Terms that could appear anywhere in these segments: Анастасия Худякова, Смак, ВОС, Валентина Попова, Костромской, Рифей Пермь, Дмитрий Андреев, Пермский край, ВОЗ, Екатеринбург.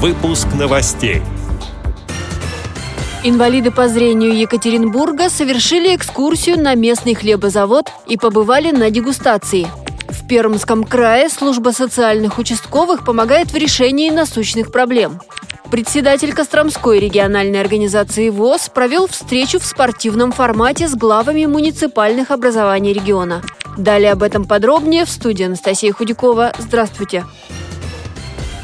Выпуск новостей. Инвалиды по зрению Екатеринбурга совершили экскурсию на местный хлебозавод и побывали на дегустации. В Пермском крае служба социальных участковых помогает в решении насущных проблем. Председатель Костромской региональной организации ВОЗ провел встречу в спортивном формате с главами муниципальных образований региона. Далее об этом подробнее в студии Анастасия Худякова. Здравствуйте!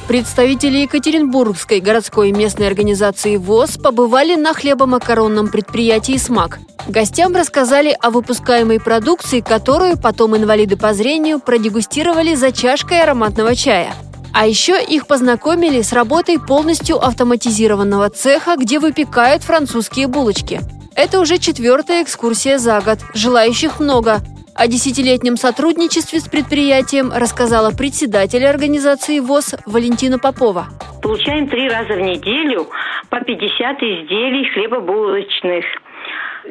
Представители Екатеринбургской городской местной организации ВОС побывали на хлебомакаронном предприятии «Смак». Гостям рассказали о выпускаемой продукции, которую потом инвалиды по зрению продегустировали за чашкой ароматного чая. А еще их познакомили с работой полностью автоматизированного цеха, где выпекают французские булочки. Это уже 4-я экскурсия за год. Желающих много. О 10-летнем сотрудничестве с предприятием рассказала председатель организации ВОС Валентина Попова. Получаем 3 раза в неделю по 50 изделий хлебобулочных.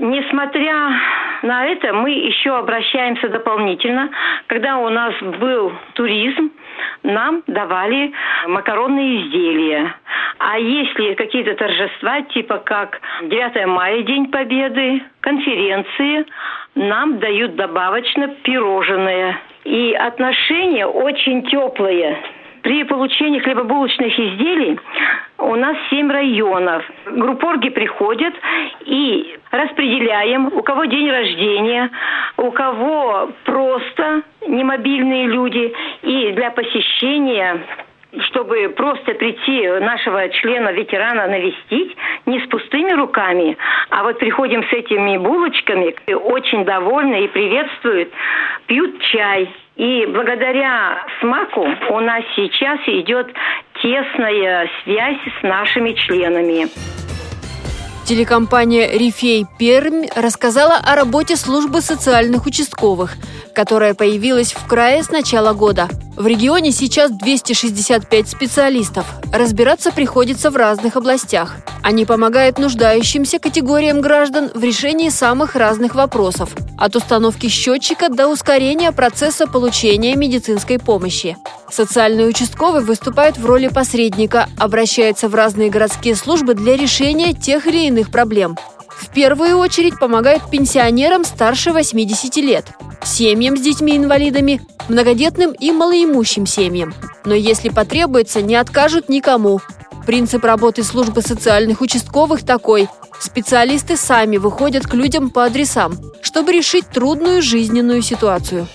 Несмотря на это, мы еще обращаемся дополнительно. Когда у нас был туризм, нам давали макаронные изделия. А если какие-то торжества, типа как 9 мая, День Победы, конференции, нам дают добавочно пирожные. И отношения очень теплые. При получении хлебобулочных изделий у нас 7 районов. Группорги приходят и распределяем, у кого день рождения, у кого просто немобильные люди. И для посещения, чтобы просто прийти нашего члена-ветерана навестить, не с пустыми руками, а вот приходим с этими булочками, очень довольны и приветствуют, пьют чай. И благодаря «Смаку» у нас сейчас идет тесная связь с нашими членами. Телекомпания «Рифей Пермь» рассказала о работе службы социальных участковых, которая появилась в крае с начала года. В регионе сейчас 265 специалистов. Разбираться приходится в разных областях. Они помогают нуждающимся категориям граждан в решении самых разных вопросов – от установки счетчика до ускорения процесса получения медицинской помощи. Социальные участковые выступают в роли посредника, обращаются в разные городские службы для решения тех или иных проблем. В первую очередь помогают пенсионерам старше 80 лет, семьям с детьми-инвалидами, многодетным и малоимущим семьям. Но если потребуется, не откажут никому. Принцип работы службы социальных участковых такой – специалисты сами выходят к людям по адресам, чтобы решить трудную жизненную ситуацию.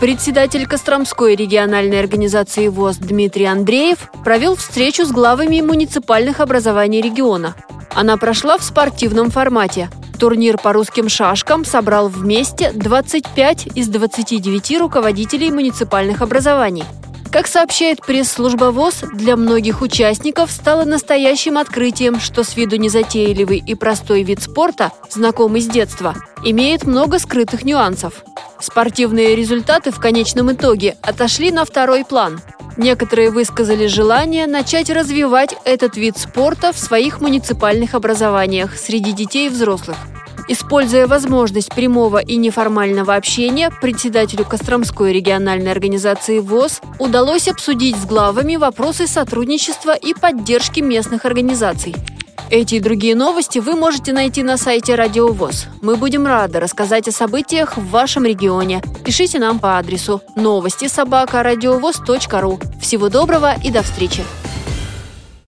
Председатель Костромской региональной организации ВОЗ Дмитрий Андреев провел встречу с главами муниципальных образований региона. Она прошла в спортивном формате. Турнир по русским шашкам собрал вместе 25 из 29 руководителей муниципальных образований. Как сообщает пресс-служба ВОС, для многих участников стало настоящим открытием, что с виду незатейливый и простой вид спорта, знакомый с детства, имеет много скрытых нюансов. Спортивные результаты в конечном итоге отошли на второй план. Некоторые высказали желание начать развивать этот вид спорта в своих муниципальных образованиях среди детей и взрослых. Используя возможность прямого и неформального общения, председателю Костромской региональной организации ВОС удалось обсудить с главами вопросы сотрудничества и поддержки местных организаций. Эти и другие новости вы можете найти на сайте Радио ВОС. Мы будем рады рассказать о событиях в вашем регионе. Пишите нам по адресу новости@радиовос.ру. Всего доброго и до встречи!